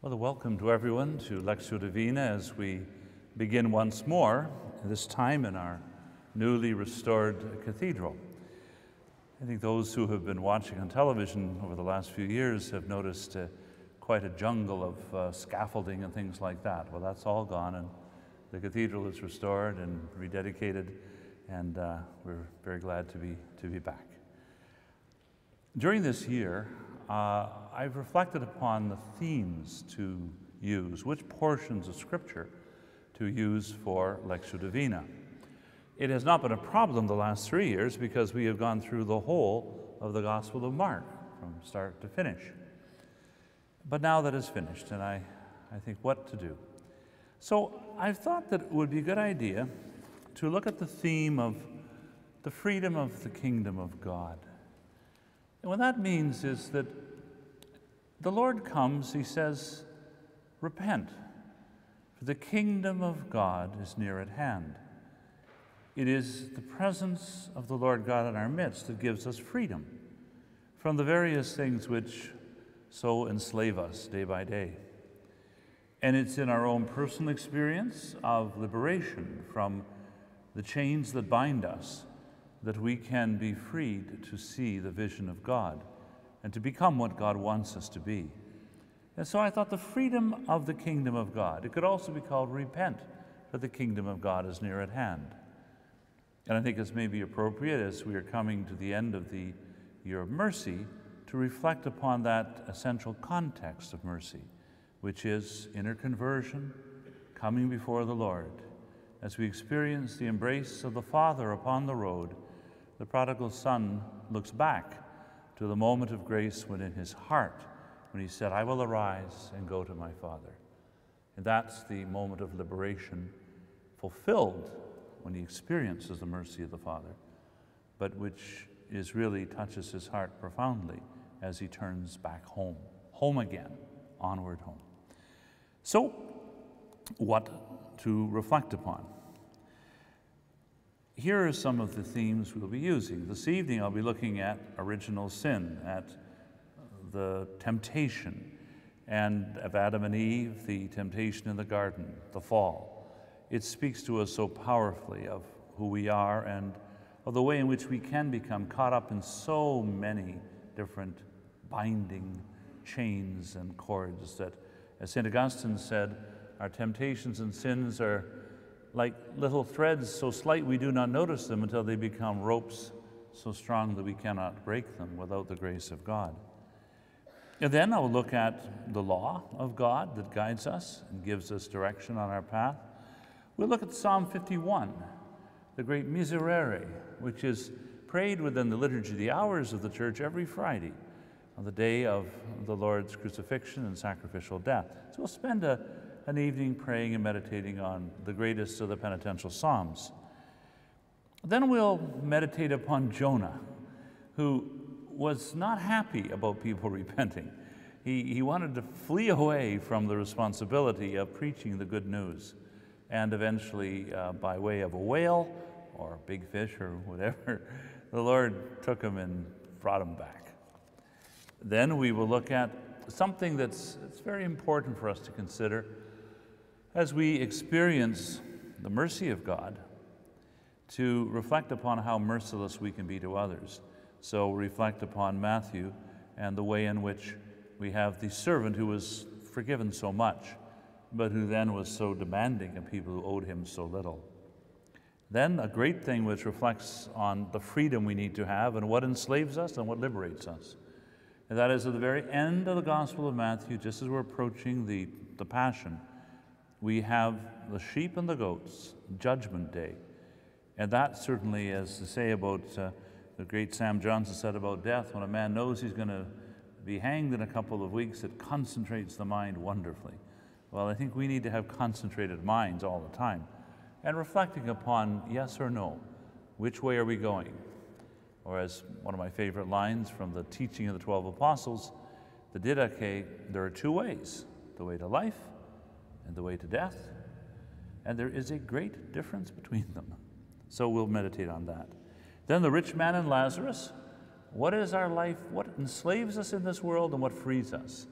Well, welcome to everyone to Lectio Divina as we begin once more, this time in our newly restored cathedral. I think those who have been watching on television over the last few years have noticed quite a jungle of scaffolding and things like that. Well, that's all gone, and the cathedral is restored and rededicated, and we're very glad to be back. During this year, I've reflected upon the themes to use, which portions of Scripture to use for Lectio Divina. It has not been a problem the last 3 years because we have gone through the whole of the Gospel of Mark from start to finish. But now that is finished, and I think what to do. So I've thought that it would be a good idea to look at the theme of the freedom of the kingdom of God. And what that means is that the Lord comes, he says, repent, for the kingdom of God is near at hand. It is the presence of the Lord God in our midst that gives us freedom from the various things which so enslave us day by day. And it's in our own personal experience of liberation from the chains that bind us that we can be freed to see the vision of God and to become what God wants us to be. And so I thought the freedom of the kingdom of God, it could also be called repent, for the kingdom of God is near at hand. And I think this may be appropriate as we are coming to the end of the year of mercy to reflect upon that essential context of mercy, which is inner conversion, coming before the Lord. As we experience the embrace of the Father upon the road, the prodigal son looks back to the moment of grace when in his heart, when he said, I will arise and go to my Father. And that's the moment of liberation fulfilled when he experiences the mercy of the Father, but which is really touches his heart profoundly as he turns back home, home again, onward home. So what to reflect upon? Here are some of the themes we'll be using. This evening I'll be looking at original sin, at the temptation, and of Adam and Eve, the temptation in the garden, the fall. It speaks to us so powerfully of who we are and of the way in which we can become caught up in so many different binding chains and cords that, as St. Augustine said, our temptations and sins are like little threads so slight we do not notice them until they become ropes so strong that we cannot break them without the grace of God. And then I'll look at the law of God that guides us and gives us direction on our path. We'll look at Psalm 51, the great Miserere, which is prayed within the Liturgy of the Hours of the Church every Friday on the day of the Lord's crucifixion and sacrificial death. So we'll spend an evening praying and meditating on the greatest of the penitential psalms. Then we'll meditate upon Jonah, who was not happy about people repenting. He wanted to flee away from the responsibility of preaching the good news, and eventually by way of a whale or a big fish or whatever, the Lord took him and brought him back. Then we will look at something that's very important for us to consider as we experience the mercy of God, to reflect upon how merciless we can be to others. So reflect upon Matthew and the way in which we have the servant who was forgiven so much, but who then was so demanding of people who owed him so little. Then a great thing which reflects on the freedom we need to have and what enslaves us and what liberates us. And that is at the very end of the Gospel of Matthew, just as we're approaching the Passion, we have the sheep and the goats, Judgment Day. And that certainly is to say about, the great Sam Johnson said about death, when a man knows he's going to be hanged in a couple of weeks, it concentrates the mind wonderfully. Well, I think we need to have concentrated minds all the time. And reflecting upon yes or no, which way are we going? Or as one of my favorite lines from the teaching of the 12 apostles, the Didache, there are two ways, the way to life and the way to death, and there is a great difference between them. So we'll meditate on that. Then the rich man and Lazarus, what is our life, what enslaves us in this world and what frees us?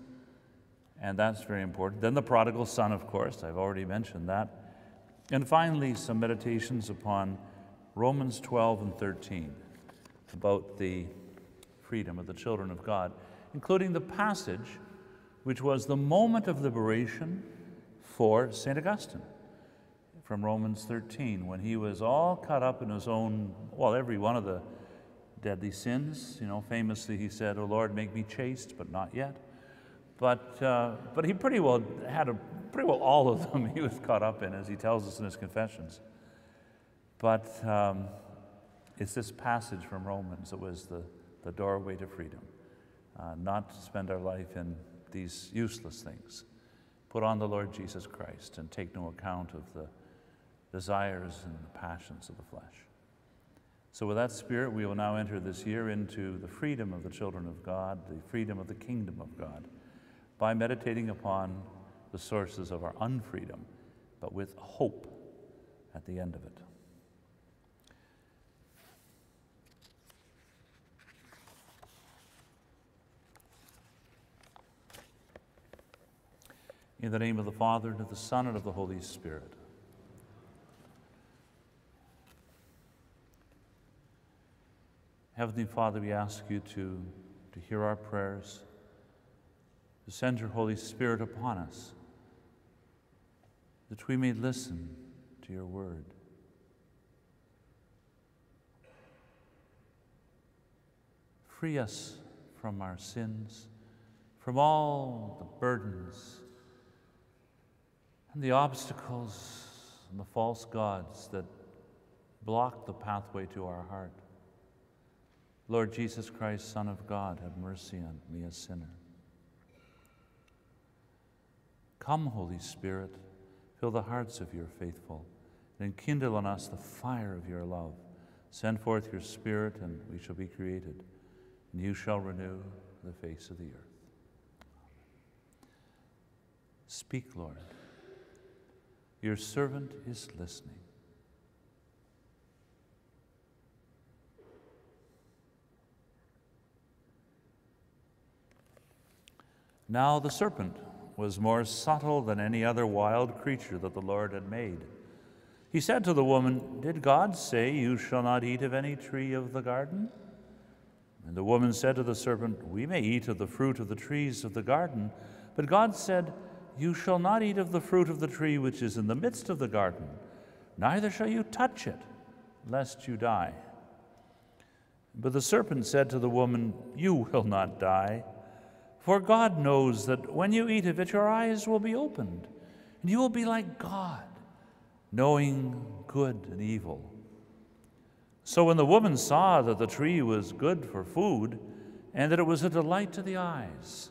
and that's very important. Then the prodigal son, of course, I've already mentioned that. And finally, some meditations upon Romans 12 and 13 about the freedom of the children of God, including the passage which was the moment of liberation for St. Augustine from Romans 13, when he was all caught up in his own, well, every one of the deadly sins. You know, famously he said, "O Lord, make me chaste, but not yet." But he pretty well had all of them he was caught up in, as he tells us in his confessions. But it's this passage from Romans that was the doorway to freedom, not to spend our life in these useless things. Put on the Lord Jesus Christ and take no account of the desires and the passions of the flesh. So with that spirit, we will now enter this year into the freedom of the children of God, the freedom of the kingdom of God, by meditating upon the sources of our unfreedom, but with hope at the end of it. In the name of the Father, and of the Son, and of the Holy Spirit. Heavenly Father, we ask you to hear our prayers, to send your Holy Spirit upon us, that we may listen to your word. Free us from our sins, from all the burdens, and the obstacles and the false gods that block the pathway to our heart. Lord Jesus Christ, Son of God, have mercy on me, a sinner. Come, Holy Spirit, fill the hearts of your faithful, and enkindle on us the fire of your love. Send forth your Spirit, and we shall be created, and you shall renew the face of the earth. Amen. Speak, Lord. Your servant is listening. Now the serpent was more subtle than any other wild creature that the Lord had made. He said to the woman, "Did God say, 'You shall not eat of any tree of the garden?'" And the woman said to the serpent, "We may eat of the fruit of the trees of the garden, but God said, 'You shall not eat of the fruit of the tree which is in the midst of the garden, neither shall you touch it, lest you die.'" But the serpent said to the woman, "You will not die, for God knows that when you eat of it, your eyes will be opened, and you will be like God, knowing good and evil." So when the woman saw that the tree was good for food, and that it was a delight to the eyes,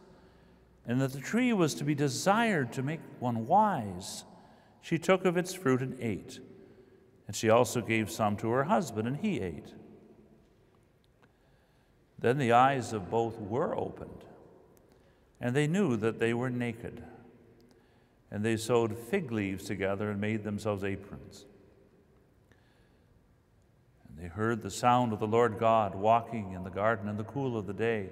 and that the tree was to be desired to make one wise, she took of its fruit and ate. And she also gave some to her husband, and he ate. Then the eyes of both were opened, and they knew that they were naked. And they sewed fig leaves together and made themselves aprons. And they heard the sound of the Lord God walking in the garden in the cool of the day.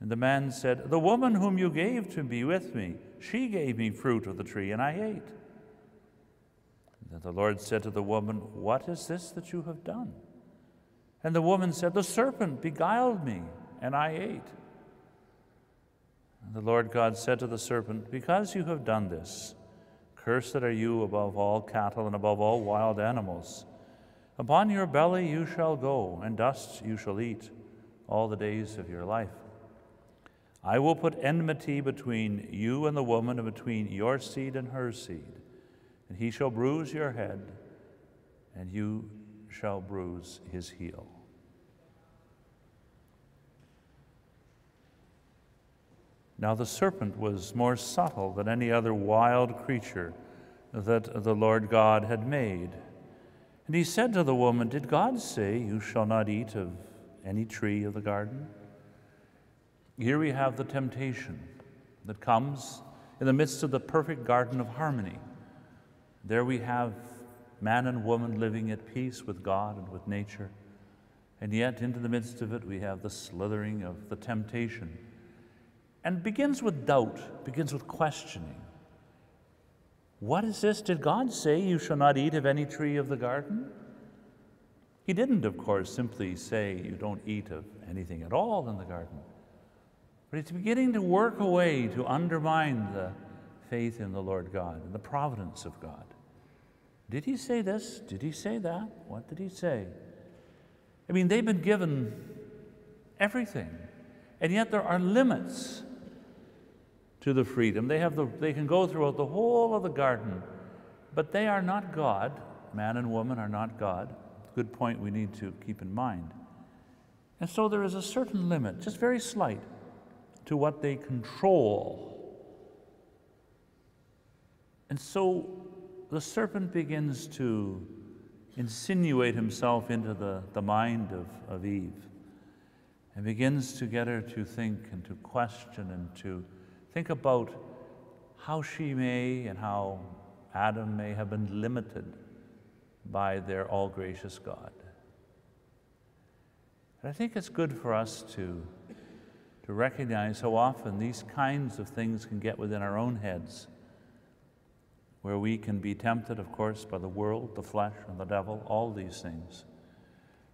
And the man said, "The woman whom you gave to be with me, she gave me fruit of the tree, and I ate." And then the Lord said to the woman, "What is this that you have done?" And the woman said, "The serpent beguiled me, and I ate." And the Lord God said to the serpent, "Because you have done this, cursed are you above all cattle and above all wild animals. Upon your belly you shall go, and dust you shall eat all the days of your life. I will put enmity between you and the woman, and between your seed and her seed. And he shall bruise your head, and you shall bruise his heel." Now the serpent was more subtle than any other wild creature that the Lord God had made. And he said to the woman, did God say, you shall not eat of any tree of the garden? Here we have the temptation that comes in the midst of the perfect garden of harmony. There we have man and woman living at peace with God and with nature. And yet, into the midst of it, we have the slithering of the temptation. And it begins with doubt, begins with questioning. What is this? Did God say, you shall not eat of any tree of the garden? He didn't, of course, simply say, you don't eat of anything at all in the garden. But it's beginning to work a way to undermine the faith in the Lord God and the providence of God. Did he say this? Did he say that? What did he say? I mean, they've been given everything, and yet there are limits to the freedom. They can go throughout the whole of the garden, but they are not God. Man and woman are not God. Good point we need to keep in mind. And so there is a certain limit, just very slight, to what they control. And so the serpent begins to insinuate himself into the mind of Eve, and begins to get her to think and to question and to think about how she may and how Adam may have been limited by their all-gracious God. And I think it's good for us to recognize how often these kinds of things can get within our own heads, where we can be tempted, of course, by the world, the flesh, and the devil, all these things,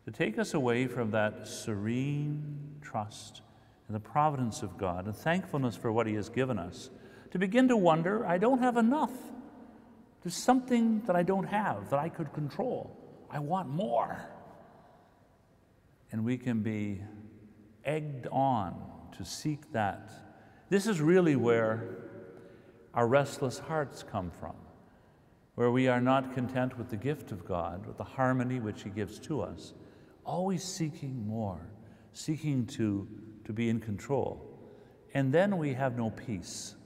to take us away from that serene trust in the providence of God and thankfulness for what he has given us, to begin to wonder, I don't have enough. There's something that I don't have that I could control. I want more. And we can be egged on to seek that. This is really where our restless hearts come from, where we are not content with the gift of God, with the harmony which he gives to us, always seeking more, seeking to be in control. And then we have no peace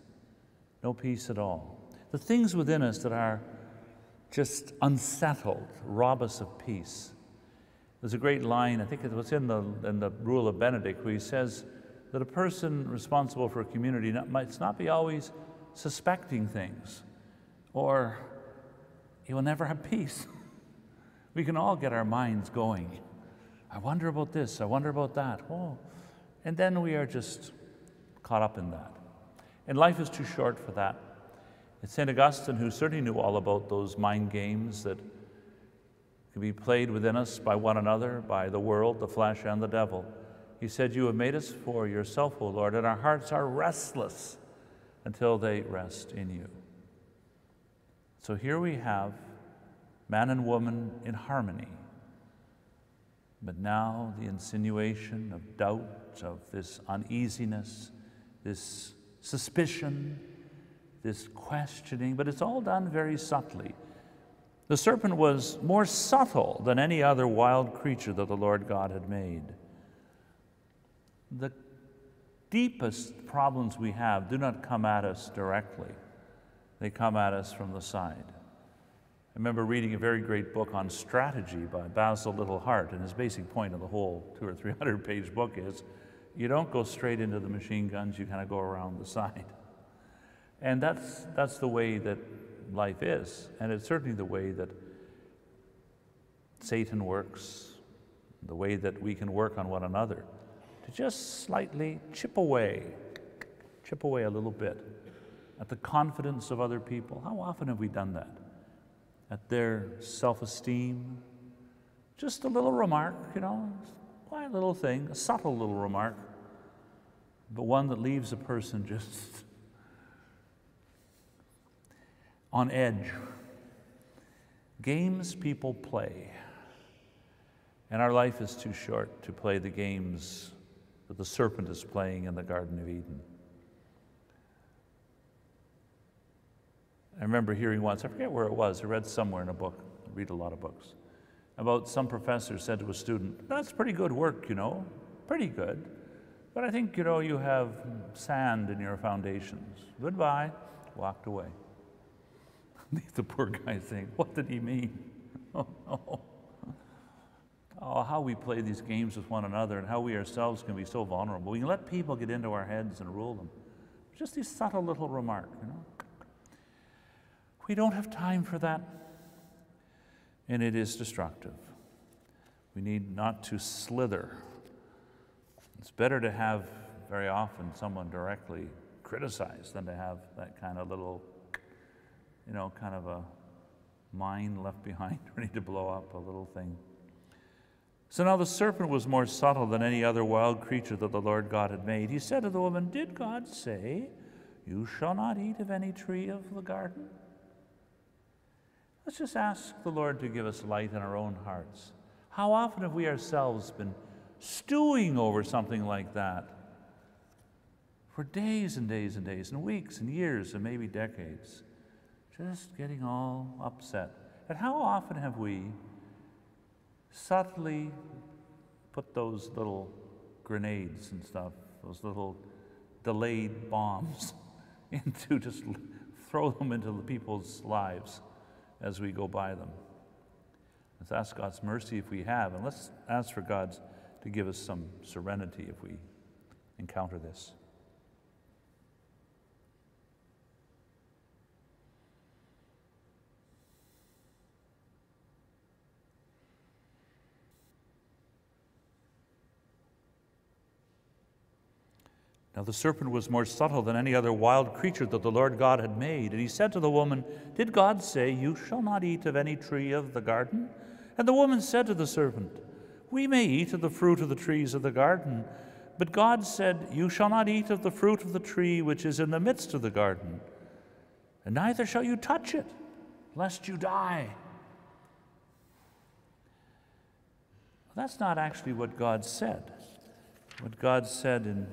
at all. The things within us that are just unsettled rob us of peace. There's a great line, I think it was in the Rule of Benedict, where he says that a person responsible for a community might not be always suspecting things, or he will never have peace. We can all get our minds going. I wonder about this, I wonder about that. Oh, and then we are just caught up in that. And life is too short for that. It's St. Augustine who certainly knew all about those mind games that can be played within us by one another, by the world, the flesh, and the devil. He said, you have made us for yourself, O Lord, and our hearts are restless until they rest in you. So here we have man and woman in harmony, but now the insinuation of doubt, of this uneasiness, this suspicion, this questioning, but it's all done very subtly. The serpent was more subtle than any other wild creature that the Lord God had made. The deepest problems we have do not come at us directly. They come at us from the side. I remember reading a very great book on strategy by Basil Liddell Hart, and his basic point of the whole 200- or 300-page book is, you don't go straight into the machine guns, you kind of go around the side. And that's the way that life is, and it's certainly the way that Satan works, the way that we can work on one another, to just slightly chip away a little bit at the confidence of other people. How often have we done that? At their self-esteem, just a little remark, you know, quiet little thing, a subtle little remark, but one that leaves a person just on edge. Games people play, and our life is too short to play the games that the serpent is playing in the Garden of Eden. I remember hearing once, I forget where it was, I read somewhere in a book, I read a lot of books, about some professor said to a student, that's pretty good work, you know, pretty good, but I think, you know, you have sand in your foundations. Goodbye, walked away. The poor guy saying, what did he mean? Oh, no. Oh, how we play these games with one another and how we ourselves can be so vulnerable. We can let people get into our heads and rule them. Just these subtle little remarks, you know. We don't have time for that, and it is destructive. We need not to slither. It's better to have, very often, someone directly criticized than to have that kind of little, you know, kind of a mine left behind, ready to blow up, a little thing. So now the serpent was more subtle than any other wild creature that the Lord God had made. He said to the woman, did God say, you shall not eat of any tree of the garden? Let's just ask the Lord to give us light in our own hearts. How often have we ourselves been stewing over something like that for days and days and days and weeks and years and maybe decades, just getting all upset? And how often have we subtly put those little grenades and stuff, those little delayed bombs, into, just throw them into the people's lives as we go by them. Let's ask God's mercy if we have, and let's ask for God's to give us some serenity if we encounter this. Now the serpent was more subtle than any other wild creature that the Lord God had made. And he said to the woman, did God say, you shall not eat of any tree of the garden? And the woman said to the serpent, we may eat of the fruit of the trees of the garden. But God said, you shall not eat of the fruit of the tree which is in the midst of the garden, and neither shall you touch it, lest you die. Well, that's not actually what God said. What God said in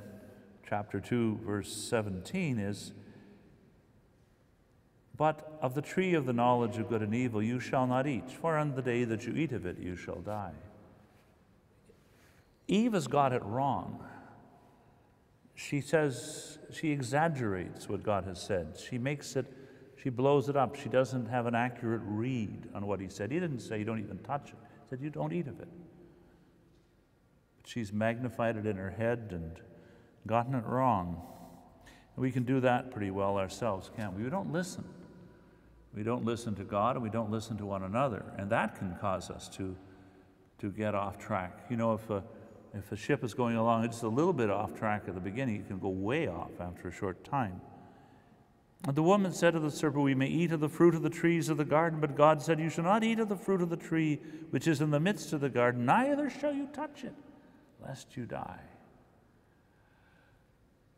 Chapter 2, verse 17 is, but of the tree of the knowledge of good and evil you shall not eat, for on the day that you eat of it you shall die. Eve has got it wrong. She says, she exaggerates what God has said. She makes it, she blows it up. She doesn't have an accurate read on what he said. He didn't say you don't even touch it. He said you don't eat of it. But she's magnified it in her head and gotten it wrong. We can do that pretty well ourselves, can't we? We don't listen. We don't listen to God, and we don't listen to one another, and that can cause us to get off track. You know, if a ship is going along, it's just a little bit off track at the beginning. It can go way off after a short time. And the woman said to the serpent, we may eat of the fruit of the trees of the garden, but God said, you shall not eat of the fruit of the tree which is in the midst of the garden, neither shall you touch it, lest you die.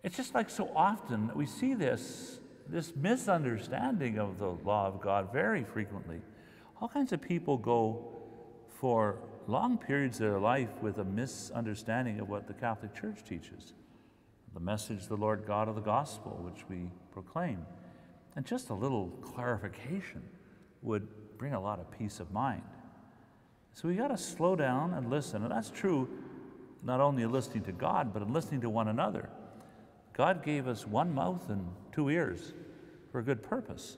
It's just like so often that we see this misunderstanding of the law of God very frequently. All kinds of people go for long periods of their life with a misunderstanding of what the Catholic Church teaches, the message of the Lord God of the Gospel, which we proclaim. And just a little clarification would bring a lot of peace of mind. So we got to slow down and listen, and that's true not only in listening to God, but in listening to one another. God gave us one mouth and two ears for a good purpose.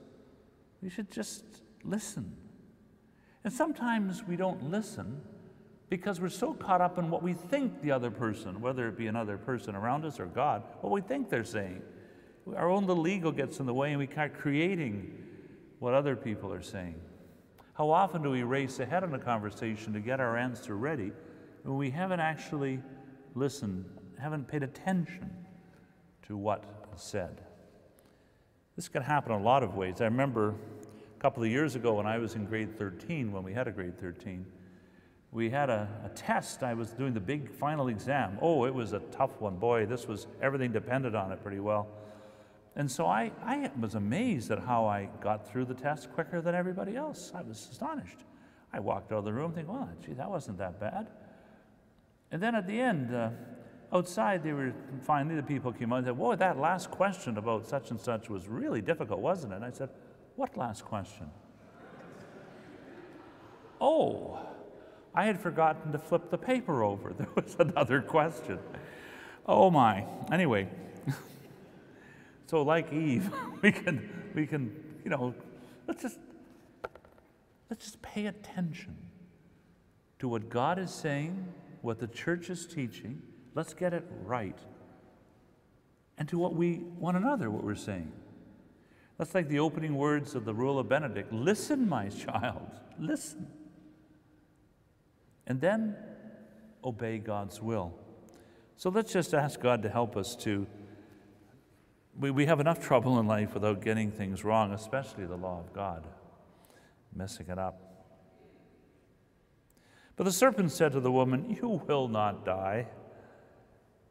We should just listen. And sometimes we don't listen because we're so caught up in what we think the other person, whether it be another person around us or God, what we think they're saying. Our own little ego gets in the way and we start creating what other people are saying. How often do we race ahead in a conversation to get our answer ready when we haven't actually listened, haven't paid attention to what is said? This can happen in a lot of ways. I remember a couple of years ago when I was in grade 13, when we had a grade 13, we had a test. I was doing the big final exam. Oh, it was a tough one. Boy, this was, everything depended on it pretty well. And so I was amazed at how I got through the test quicker than everybody else. I was astonished. I walked out of the room thinking, well, gee, that wasn't that bad. And then at the end, outside, they were, finally the people came out and said, whoa, that last question about such and such was really difficult, wasn't it? And I said, what last question? Oh, I had forgotten to flip the paper over. There was another question. Oh my, anyway. So like Eve, we can, you know, Let's just pay attention to what God is saying, what the church is teaching. Let's get it right. And to what we, one another, what we're saying. That's like the opening words of the Rule of Benedict. Listen, my child, listen. And then obey God's will. So let's just ask God to help us to, we have enough trouble in life without getting things wrong, especially the law of God, messing it up. But the serpent said to the woman, "You will not die.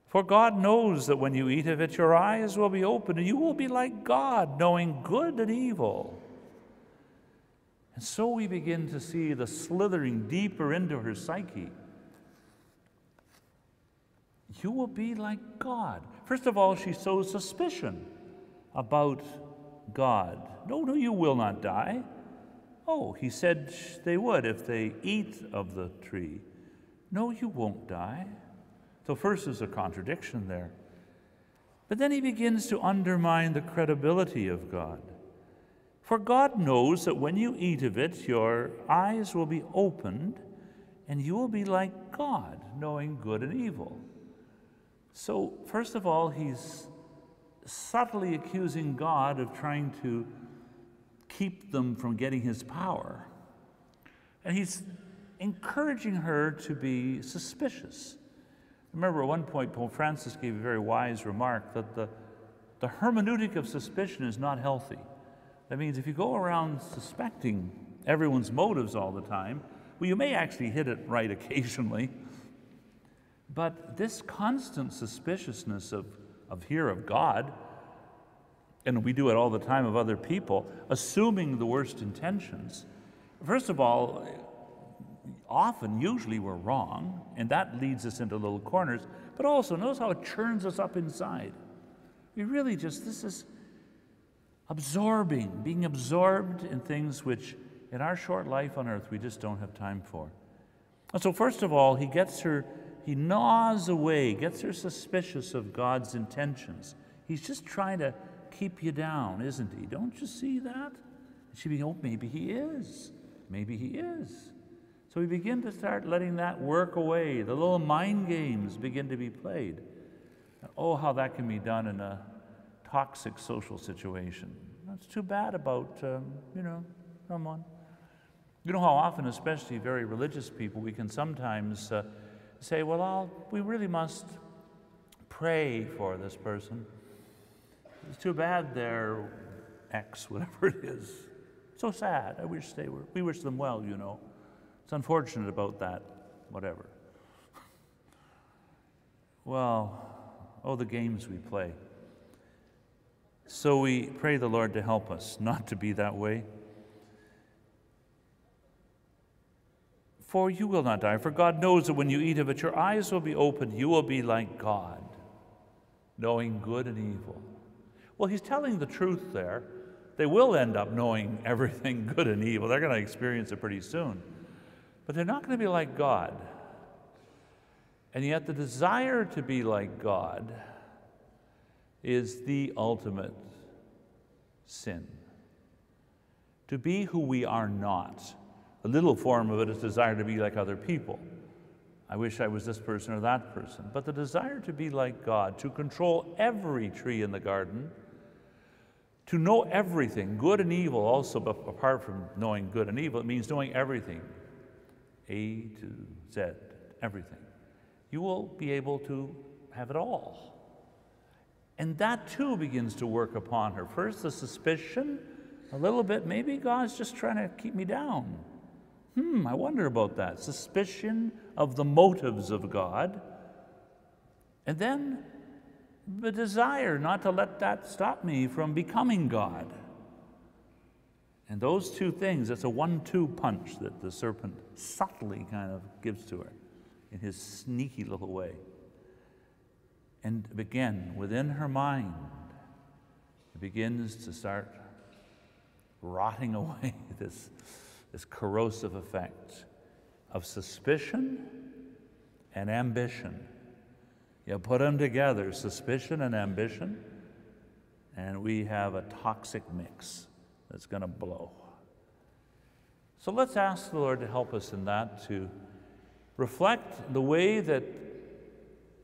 For God knows that when you eat of it, your eyes will be opened, and you will be like God, knowing good and evil." And so we begin to see the slithering deeper into her psyche. You will be like God. First of all, she sows suspicion about God. No, you will not die. Oh, he said they would if they eat of the tree. No, you won't die. So first there's a contradiction there. But then he begins to undermine the credibility of God. For God knows that when you eat of it, your eyes will be opened and you will be like God, knowing good and evil. So first of all, he's subtly accusing God of trying to keep them from getting his power. And he's encouraging her to be suspicious. Remember, at one point, Pope Francis gave a very wise remark that the hermeneutic of suspicion is not healthy. That means if you go around suspecting everyone's motives all the time, well, you may actually hit it right occasionally. But this constant suspiciousness of God, and we do it all the time of other people, assuming the worst intentions, first of all, often, usually we're wrong, and that leads us into little corners, but also notice how it churns us up inside. We really just, this is absorbing, being absorbed in things which in our short life on earth we just don't have time for. And so first of all, he gets her, he gnaws away, gets her suspicious of God's intentions. He's just trying to keep you down, isn't he? Don't you see that? And she'd be, oh, maybe he is, maybe he is. So we begin to start letting that work away. The little mind games begin to be played. And oh, how that can be done in a toxic social situation. That's too bad about, someone. You know how often, especially very religious people, we can sometimes say, well, we really must pray for this person. It's too bad they're X, whatever it is. So sad. I wish they were. We wish them well, you know. It's unfortunate about that, whatever. Well, oh, the games we play. So we pray the Lord to help us not to be that way. For you will not die, for God knows that when you eat of it, your eyes will be opened, you will be like God, knowing good and evil. Well, he's telling the truth there. They will end up knowing everything good and evil. They're going to experience it pretty soon. But they're not going to be like God. And yet the desire to be like God is the ultimate sin. To be who we are not. A little form of it is desire to be like other people. I wish I was this person or that person. But the desire to be like God, to control every tree in the garden, to know everything, good and evil also, but apart from knowing good and evil, it means knowing everything. A to Z, everything. You will be able to have it all. And that too begins to work upon her. First, the suspicion, a little bit, maybe God's just trying to keep me down. I wonder about that. Suspicion of the motives of God. And then the desire not to let that stop me from becoming God. And those two things, that's a 1-2 punch that the serpent subtly kind of gives to her in his sneaky little way. And again, within her mind, it begins to start rotting away this corrosive effect of suspicion and ambition. You put them together, suspicion and ambition, and we have a toxic mix. It's going to blow. So let's ask the Lord to help us in that, to reflect the way that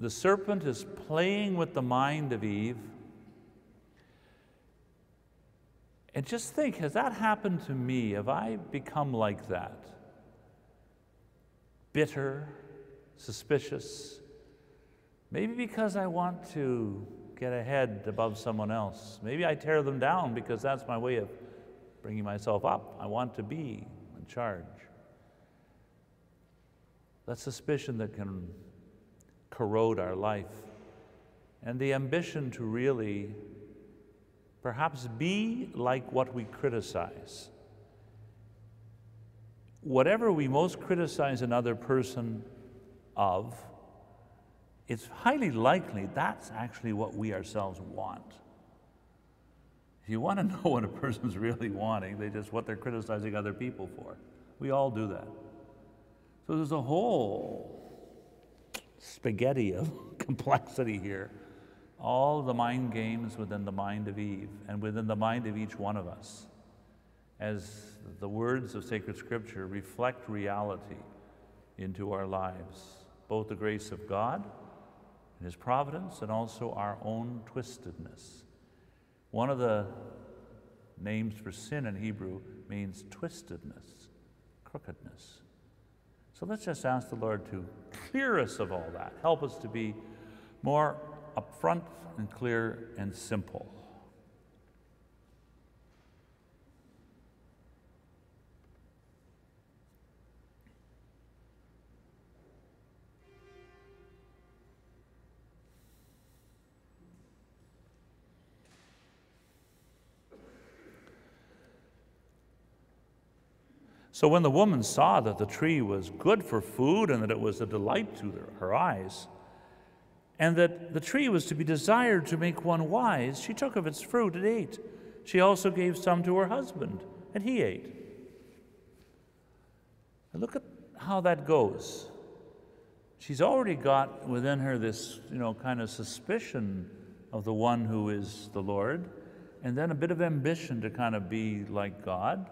the serpent is playing with the mind of Eve. And just think, has that happened to me? Have I become like that? Bitter, suspicious, maybe because I want to get ahead above someone else. Maybe I tear them down because that's my way of bringing myself up. I want to be in charge. That suspicion that can corrode our life, and the ambition to really perhaps be like what we criticize. Whatever we most criticize another person of, it's highly likely that's actually what we ourselves want. If you want to know what a person's really wanting, what they're criticizing other people for. We all do that. So there's a whole spaghetti of complexity here. All the mind games within the mind of Eve and within the mind of each one of us, as the words of sacred scripture reflect reality into our lives, both the grace of God and his providence and also our own twistedness. One of the names for sin in Hebrew means twistedness, crookedness. So let's just ask the Lord to clear us of all that, help us to be more upfront and clear and simple. So when the woman saw that the tree was good for food and that it was a delight to her eyes, and that the tree was to be desired to make one wise, she took of its fruit and ate. She also gave some to her husband, and he ate. And look at how that goes. She's already got within her this, kind of suspicion of the one who is the Lord, and then a bit of ambition to kind of be like God,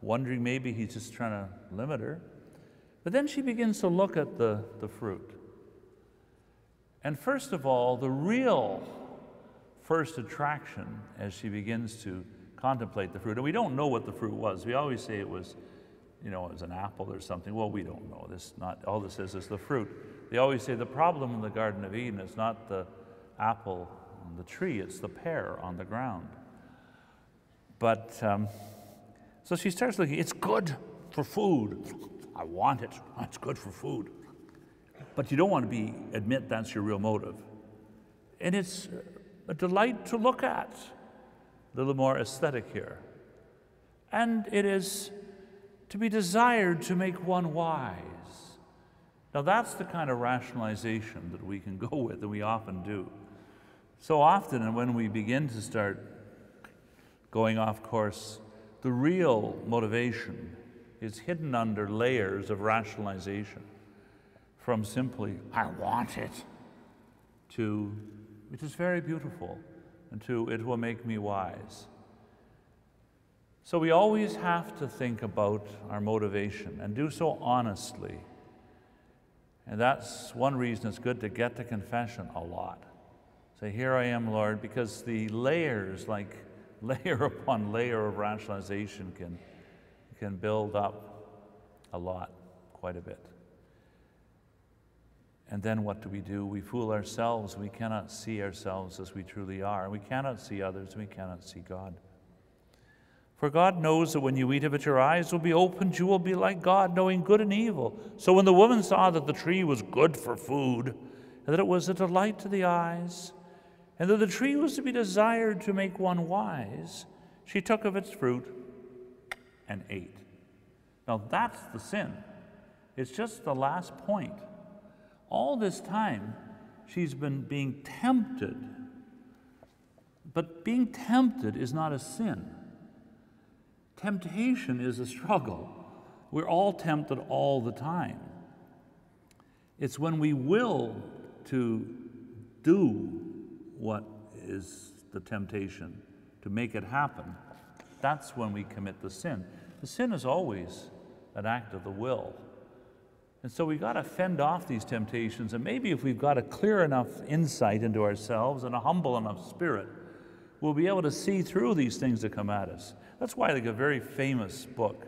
wondering maybe he's just trying to limit her. But then she begins to look at the fruit. And first of all, the real first attraction as she begins to contemplate the fruit, and we don't know what the fruit was. We always say it was, it was an apple or something. Well, we don't know. All this is the fruit. They always say the problem in the Garden of Eden is not the apple on the tree, it's the pear on the ground. But, so she starts looking, it's good for food. I want it, it's good for food. But you don't want to admit that's your real motive. And it's a delight to look at, a little more aesthetic here. And it is to be desired to make one wise. Now that's the kind of rationalization that we can go with, and we often do. So often, and when we begin to start going off course, the real motivation is hidden under layers of rationalization, from simply, I want it, to, it is very beautiful, and to, it will make me wise. So we always have to think about our motivation and do so honestly. And that's one reason it's good to get to confession a lot. Say, here I am, Lord, because the layers, like layer upon layer of rationalization can build up a lot, quite a bit. And then what do? We fool ourselves. We cannot see ourselves as we truly are. We cannot see others. We cannot see God. For God knows that when you eat of it, your eyes will be opened. You will be like God, knowing good and evil. So when the woman saw that the tree was good for food, and that it was a delight to the eyes, and that the tree was to be desired to make one wise, she took of its fruit and ate. Now that's the sin. It's just the last point. All this time, she's been being tempted, but being tempted is not a sin. Temptation is a struggle. We're all tempted all the time. It's when we will to do what is the temptation, to make it happen, that's when we commit the sin. But sin is always an act of the will. And so we've got to fend off these temptations, and maybe if we've got a clear enough insight into ourselves and a humble enough spirit, we'll be able to see through these things that come at us. That's why, like, a very famous book,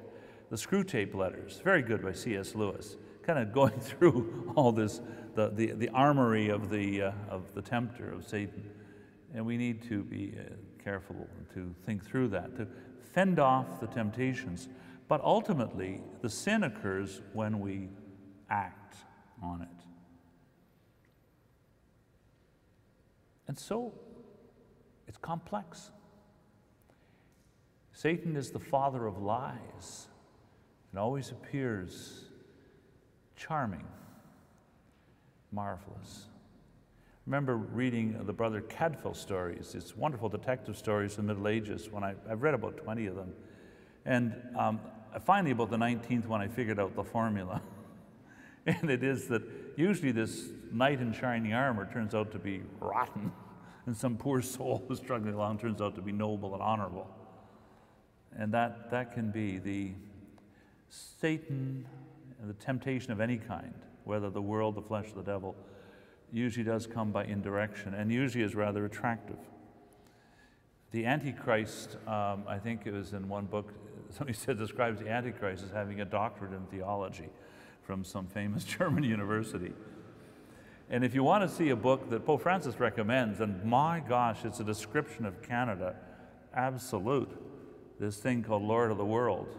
The Screwtape Letters, very good, by C.S. Lewis, kind of going through all this, the armory of the tempter, of Satan. And we need to be careful to think through that, to fend off the temptations. But ultimately, the sin occurs when we act on it. And so, it's complex. Satan is the father of lies. It always appears charming, marvelous. I remember reading the Brother Cadfell stories. It's wonderful detective stories from the Middle Ages. When I've read about 20 of them. And finally, about the 19th one, I figured out the formula. And it is that usually this knight in shining armor turns out to be rotten, and some poor soul who's struggling along turns out to be noble and honorable. And that can be the Satan, the temptation of any kind, whether the world, the flesh, or the devil, usually does come by indirection, and usually is rather attractive. The Antichrist, I think it was in one book, somebody said, describes the Antichrist as having a doctorate in theology from some famous German university. And if you want to see a book that Pope Francis recommends, and my gosh, it's a description of Canada, absolute, this thing called Lord of the World.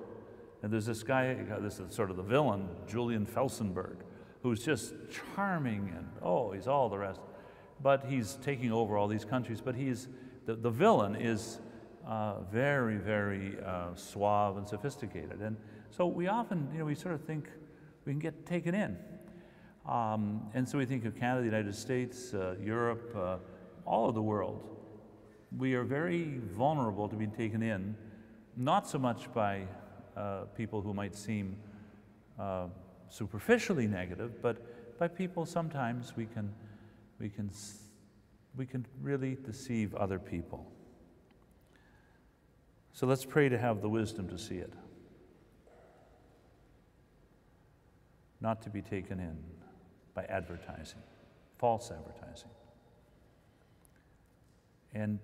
And there's this guy, this is sort of the villain, Julian Felsenburgh, who's just charming and, oh, he's all the rest. But he's taking over all these countries, but he's, the villain is very, very suave and sophisticated. And so we often, you know, we sort of think we can get taken in. And so we think of Canada, the United States, Europe, all of the world. We are very vulnerable to being taken in, not so much by people who might seem superficially negative, but by people sometimes we can really deceive other people. So let's pray to have the wisdom to see it, not to be taken in by advertising, false advertising. And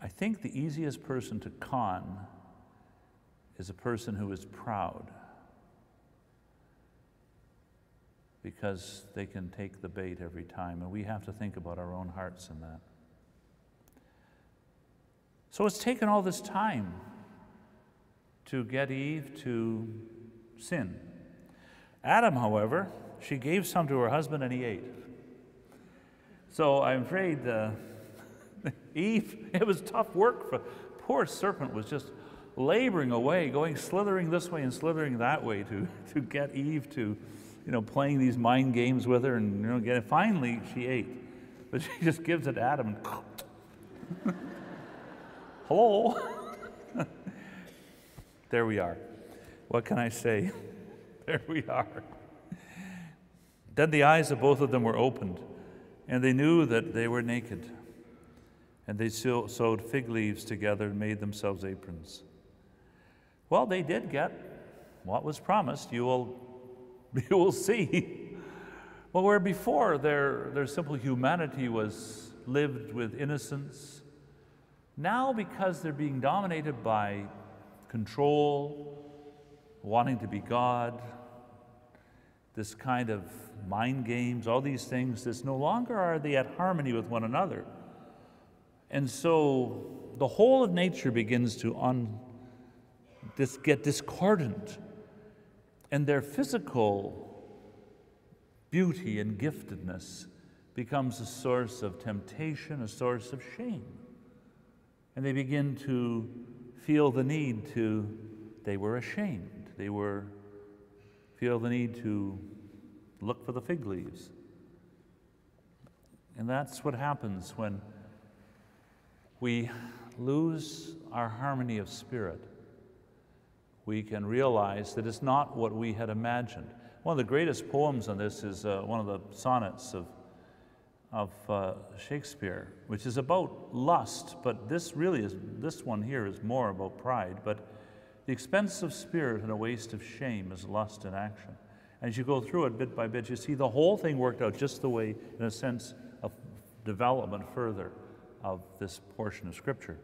I think the easiest person to con is a person who is proud, because they can take the bait every time, and we have to think about our own hearts in that. So it's taken all this time to get Eve to sin. Adam, however, she gave some to her husband and he ate. So I'm afraid Eve, it was tough work for, poor serpent was just laboring away, going slithering this way and slithering that way to get Eve to, you know, playing these mind games with her, and, you know, get it. Finally she ate, but she just gives it to Adam. Hello? There we are. What can I say? There we are. Then the eyes of both of them were opened, and they knew that they were naked. And they sewed fig leaves together and made themselves aprons. Well, they did get what was promised. You will see. Well, where before their simple humanity was lived with innocence, now because they're being dominated by control, wanting to be God, this kind of mind games, all these things, this no longer are they at harmony with one another. And so the whole of nature begins to get discordant, and their physical beauty and giftedness becomes a source of temptation, a source of shame. And they begin to feel the need to, they were ashamed, they were, feel the need to look for the fig leaves. And that's what happens when we lose our harmony of spirit. We can realize that it's not what we had imagined. One of the greatest poems on this is one of the sonnets of Shakespeare, which is about lust, but this one here is more about pride, but The expense of spirit and a waste of shame is lust in action. And as you go through it bit by bit, you see the whole thing worked out just the way, in a sense, of development further of this portion of Scripture.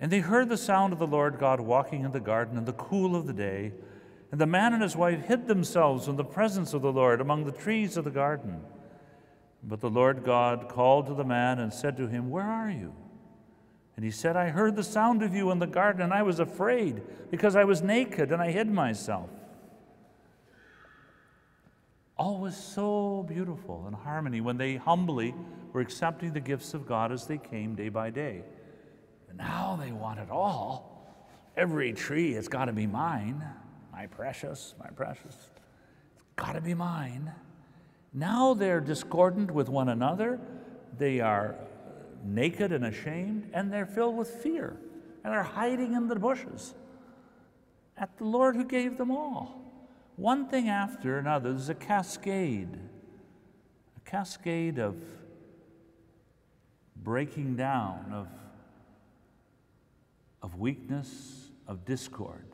And they heard the sound of the Lord God walking in the garden in the cool of the day, and the man and his wife hid themselves from the presence of the Lord among the trees of the garden. But the Lord God called to the man and said to him, "Where are you?" And he said, "I heard the sound of you in the garden, and I was afraid, because I was naked, and I hid myself." All was so beautiful in harmony when they humbly were accepting the gifts of God as they came day by day. But now they want it all. Every tree has got to be mine. My precious, my precious. It's got to be mine. Now they're discordant with one another. They are naked and ashamed, and they're filled with fear, and are hiding in the bushes at the Lord who gave them all. One thing after another. There's a cascade of breaking down, of weakness, of discord,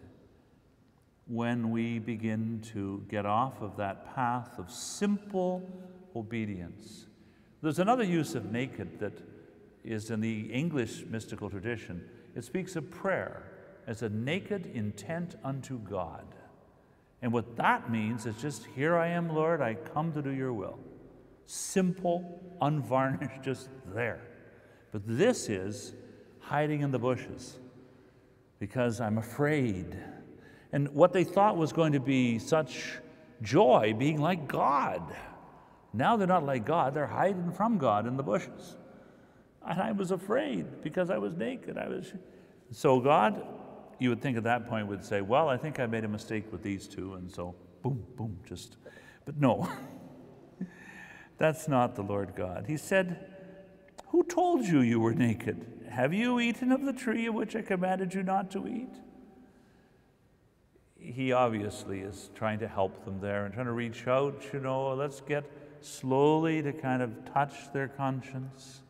when we begin to get off of that path of simple obedience. There's another use of naked that is in the English mystical tradition. It speaks of prayer as a naked intent unto God. And what that means is just, here I am, Lord, I come to do your will. Simple, unvarnished, just there. But this is hiding in the bushes because I'm afraid. And what they thought was going to be such joy, being like God. Now they're not like God, they're hiding from God in the bushes. And I was afraid because I was naked. So God, you would think at that point, would say, well, I think I made a mistake with these two, and so boom, boom, just, but no. That's not the Lord God. He said, "Who told you you were naked? Have you eaten of the tree of which I commanded you not to eat?" He obviously is trying to help them there and trying to reach out, you know, let's get slowly to kind of touch their conscience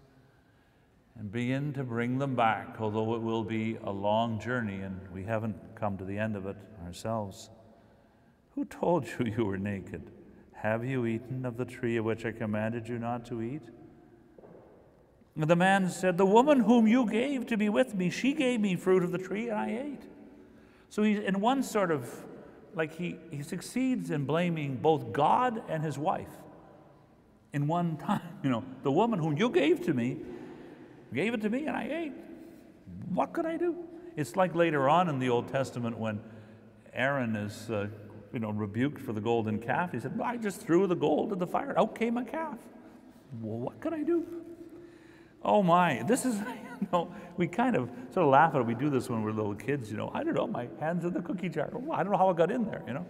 and begin to bring them back, although it will be a long journey and we haven't come to the end of it ourselves. "Who told you you were naked? Have you eaten of the tree of which I commanded you not to eat?" And the man said, "The woman whom you gave to be with me, she gave me fruit of the tree and I ate." So he's in one sort of, like he succeeds in blaming both God and his wife in one time. You know, the woman whom you gave to me, gave it to me and I ate. What could I do? It's like later on in the Old Testament when Aaron is, you know, rebuked for the golden calf. He said, I just threw the gold in the fire. Out came a calf. Well, what could I do? Oh my, this is, you know, we kind of sort of laugh at it. We do this when we're little kids, you know. I don't know, my hand's in the cookie jar. I don't know how it got in there, you know.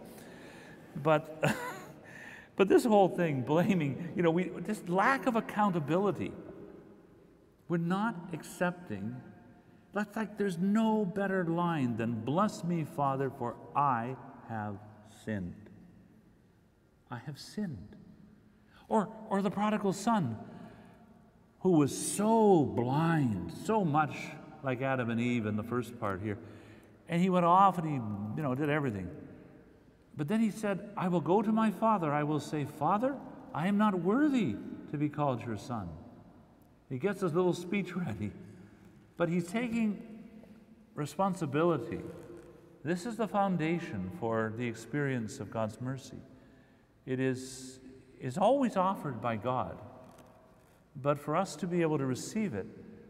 But this whole thing, blaming, you know, this lack of accountability. We're not accepting. That's like there's no better line than, "Bless me, Father, for I have sinned." I have sinned. Or the prodigal son, who was so blind, so much like Adam and Eve in the first part here. And he went off and he, you know, did everything. But then he said, "I will go to my father. I will say, Father, I am not worthy to be called your son." He gets his little speech ready, but he's taking responsibility. This is the foundation for the experience of God's mercy. It is always offered by God. But for us to be able to receive it,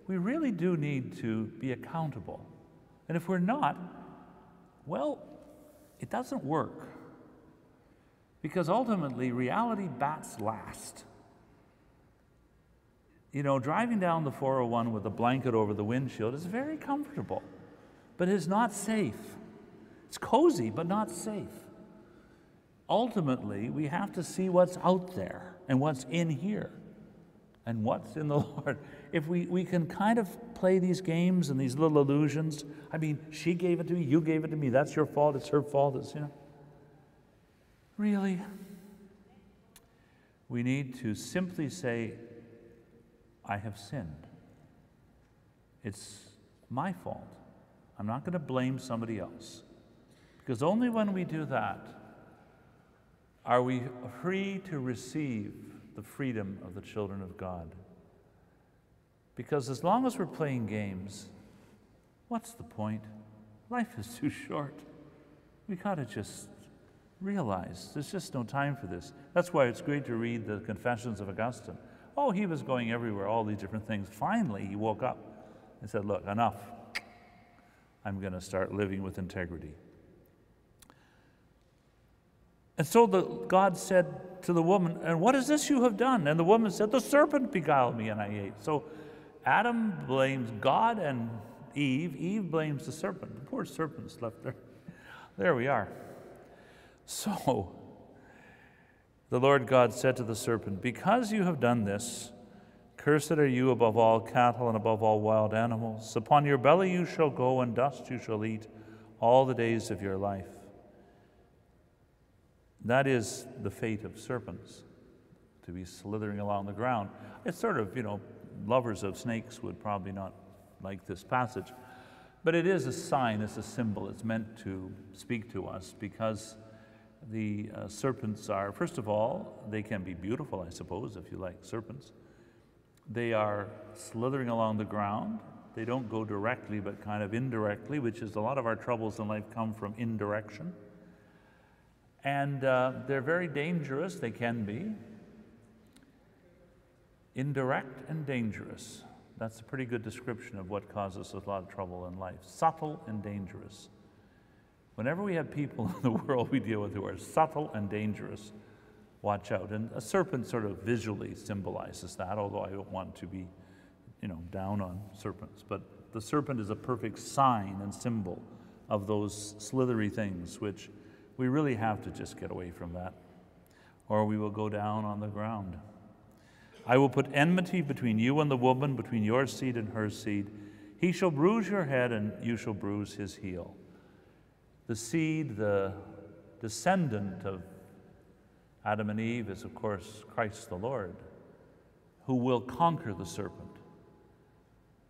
we really do need to be accountable. And if we're not, well, it doesn't work. Because ultimately, reality bats last. You know, driving down the 401 with a blanket over the windshield is very comfortable, but it is not safe. It's cozy, but not safe. Ultimately, we have to see what's out there and what's in here. And what's in the Lord? If we can kind of play these games and these little illusions. I mean, she gave it to me, you gave it to me, that's your fault, it's her fault, it's, you know. Really? We need to simply say, I have sinned. It's my fault. I'm not going to blame somebody else. Because only when we do that are we free to receive the freedom of the children of God. Because as long as we're playing games, what's the point? Life is too short. We got to just realize there's just no time for this. That's why it's great to read the Confessions of Augustine. Oh, he was going everywhere, all these different things. Finally, he woke up and said, look, enough. I'm going to start living with integrity. And so God said to the woman, and what is this you have done? And the woman said, the serpent beguiled me and I ate. So Adam blames God and Eve. Eve blames the serpent. The poor serpent's left there. There we are. So the Lord God said to the serpent, because you have done this, cursed are you above all cattle and above all wild animals. Upon your belly you shall go, and dust you shall eat all the days of your life. That is the fate of serpents, to be slithering along the ground. It's sort of, you know, lovers of snakes would probably not like this passage, but it is a sign, it's a symbol, it's meant to speak to us, because the serpents are, first of all, they can be beautiful, I suppose, if you like serpents. They are slithering along the ground. They don't go directly, but kind of indirectly, which is a lot of our troubles in life come from indirection. And they're very dangerous, they can be. Indirect and dangerous. That's a pretty good description of what causes us a lot of trouble in life. Subtle and dangerous. Whenever we have people in the world we deal with who are subtle and dangerous, watch out. And a serpent sort of visually symbolizes that, although I don't want to be, you know, down on serpents. But the serpent is a perfect sign and symbol of those slithery things, which we really have to just get away from that, or we will go down on the ground. I will put enmity between you and the woman, between your seed and her seed. He shall bruise your head, and you shall bruise his heel. The seed, the descendant of Adam and Eve, is, of course, Christ the Lord, who will conquer the serpent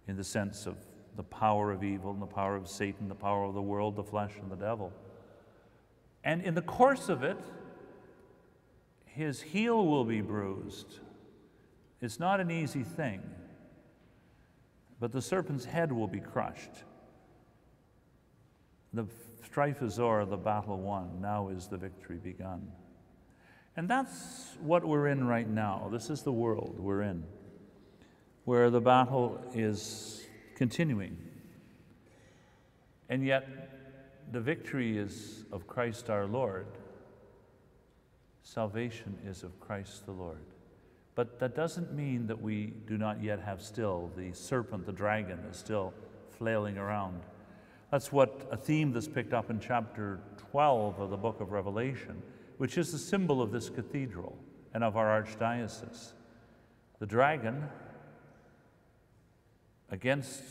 in the sense of the power of evil and the power of Satan, the power of the world, the flesh, and the devil. And in the course of it, his heel will be bruised. It's not an easy thing, but the serpent's head will be crushed. The strife is o'er, the battle won, now is the victory begun. And that's what we're in right now. This is the world we're in, where the battle is continuing. And yet, the victory is of Christ our Lord. Salvation is of Christ the Lord. But that doesn't mean that we do not yet have still the serpent, the dragon, is still flailing around. That's what a theme that's picked up in chapter 12 of the book of Revelation, which is the symbol of this cathedral and of our archdiocese. The dragon, against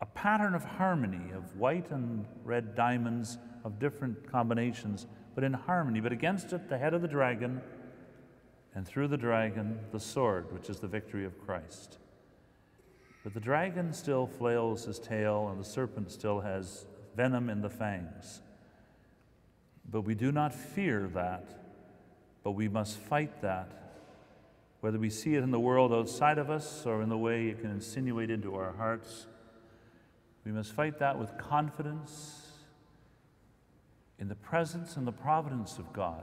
a pattern of harmony of white and red diamonds of different combinations, but in harmony, but against it, the head of the dragon, and through the dragon, the sword, which is the victory of Christ. But the dragon still flails his tail, and the serpent still has venom in the fangs. But we do not fear that, but we must fight that, whether we see it in the world outside of us or in the way it can insinuate into our hearts. We must fight that with confidence in the presence and the providence of God,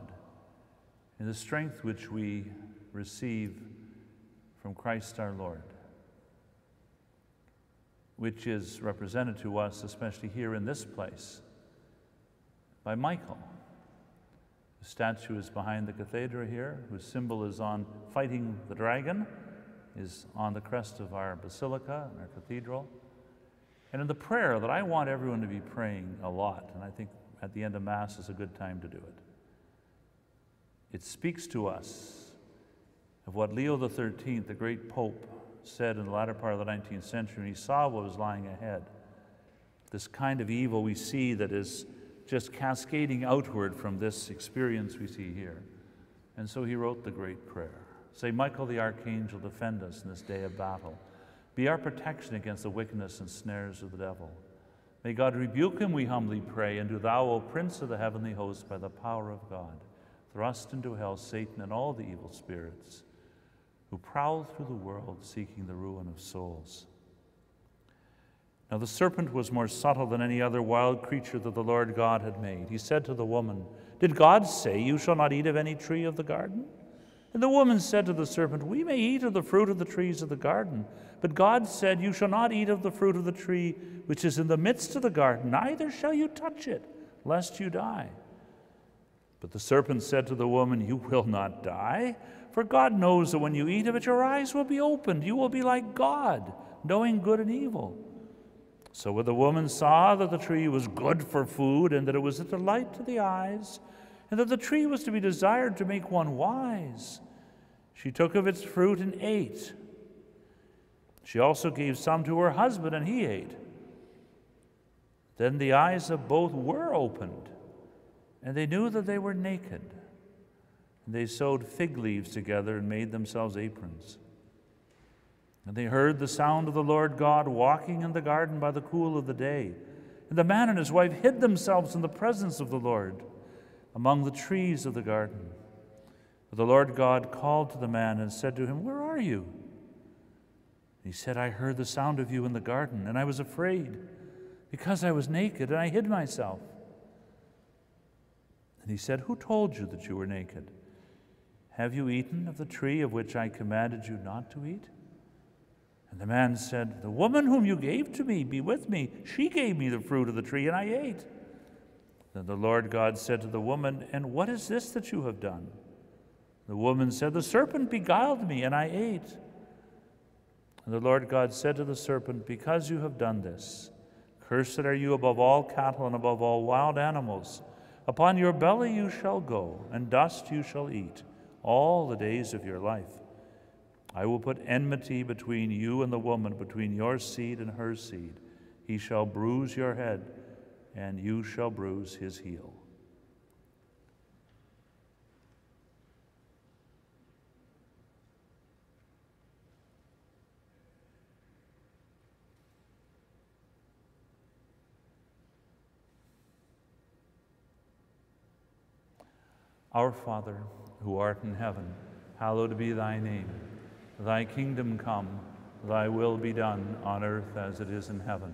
in the strength which we receive from Christ our Lord, which is represented to us, especially here in this place, by Michael. The statue is behind the cathedral here, whose symbol is on fighting the dragon, is on the crest of our basilica and our cathedral. And in the prayer that I want everyone to be praying a lot, and I think at the end of Mass is a good time to do it. It speaks to us of what Leo XIII, the great Pope, said in the latter part of the 19th century, when he saw what was lying ahead. This kind of evil we see that is just cascading outward from this experience we see here. And so he wrote the great prayer. Say, Michael the Archangel, defend us in this day of battle. Be our protection against the wickedness and snares of the devil. May God rebuke him, we humbly pray, and do thou, O Prince of the heavenly host, by the power of God, thrust into hell Satan and all the evil spirits who prowl through the world seeking the ruin of souls. Now the serpent was more subtle than any other wild creature that the Lord God had made. He said to the woman, "Did God say, 'You shall not eat of any tree of the garden?'" And the woman said to the serpent, "We may eat of the fruit of the trees of the garden, but God said, 'You shall not eat of the fruit of the tree which is in the midst of the garden, neither shall you touch it, lest you die.'" But the serpent said to the woman, "You will not die, for God knows that when you eat of it, your eyes will be opened. You will be like God, knowing good and evil." So when the woman saw that the tree was good for food, and that it was a delight to the eyes, and that the tree was to be desired to make one wise, she took of its fruit and ate. She also gave some to her husband, and he ate. Then the eyes of both were opened, and they knew that they were naked. And they sewed fig leaves together and made themselves aprons. And they heard the sound of the Lord God walking in the garden by the cool of the day. And the man and his wife hid themselves in the presence of the Lord among the trees of the garden. But the Lord God called to the man and said to him, "Where are you?" And he said, "I heard the sound of you in the garden, and I was afraid, because I was naked, and I hid myself." And he said, "Who told you that you were naked? Have you eaten of the tree of which I commanded you not to eat?" And the man said, "The woman whom you gave to me, be with me. She gave me the fruit of the tree, and I ate." Then the Lord God said to the woman, "And what is this that you have done?" The woman said, "The serpent beguiled me, and I ate." And the Lord God said to the serpent, "Because you have done this, cursed are you above all cattle and above all wild animals. Upon your belly you shall go, and dust you shall eat all the days of your life. I will put enmity between you and the woman, between your seed and her seed. He shall bruise your head, and you shall bruise his heel." Our Father, who art in heaven, hallowed be thy name. Thy kingdom come, thy will be done on earth as it is in heaven.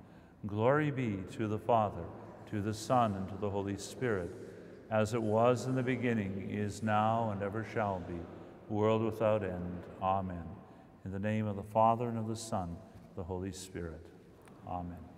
Glory be to the Father, to the Son, and to the Holy Spirit, as it was in the beginning, is now, and ever shall be, world without end. Amen. In the name of the Father, and of the Son, and of the Holy Spirit. Amen.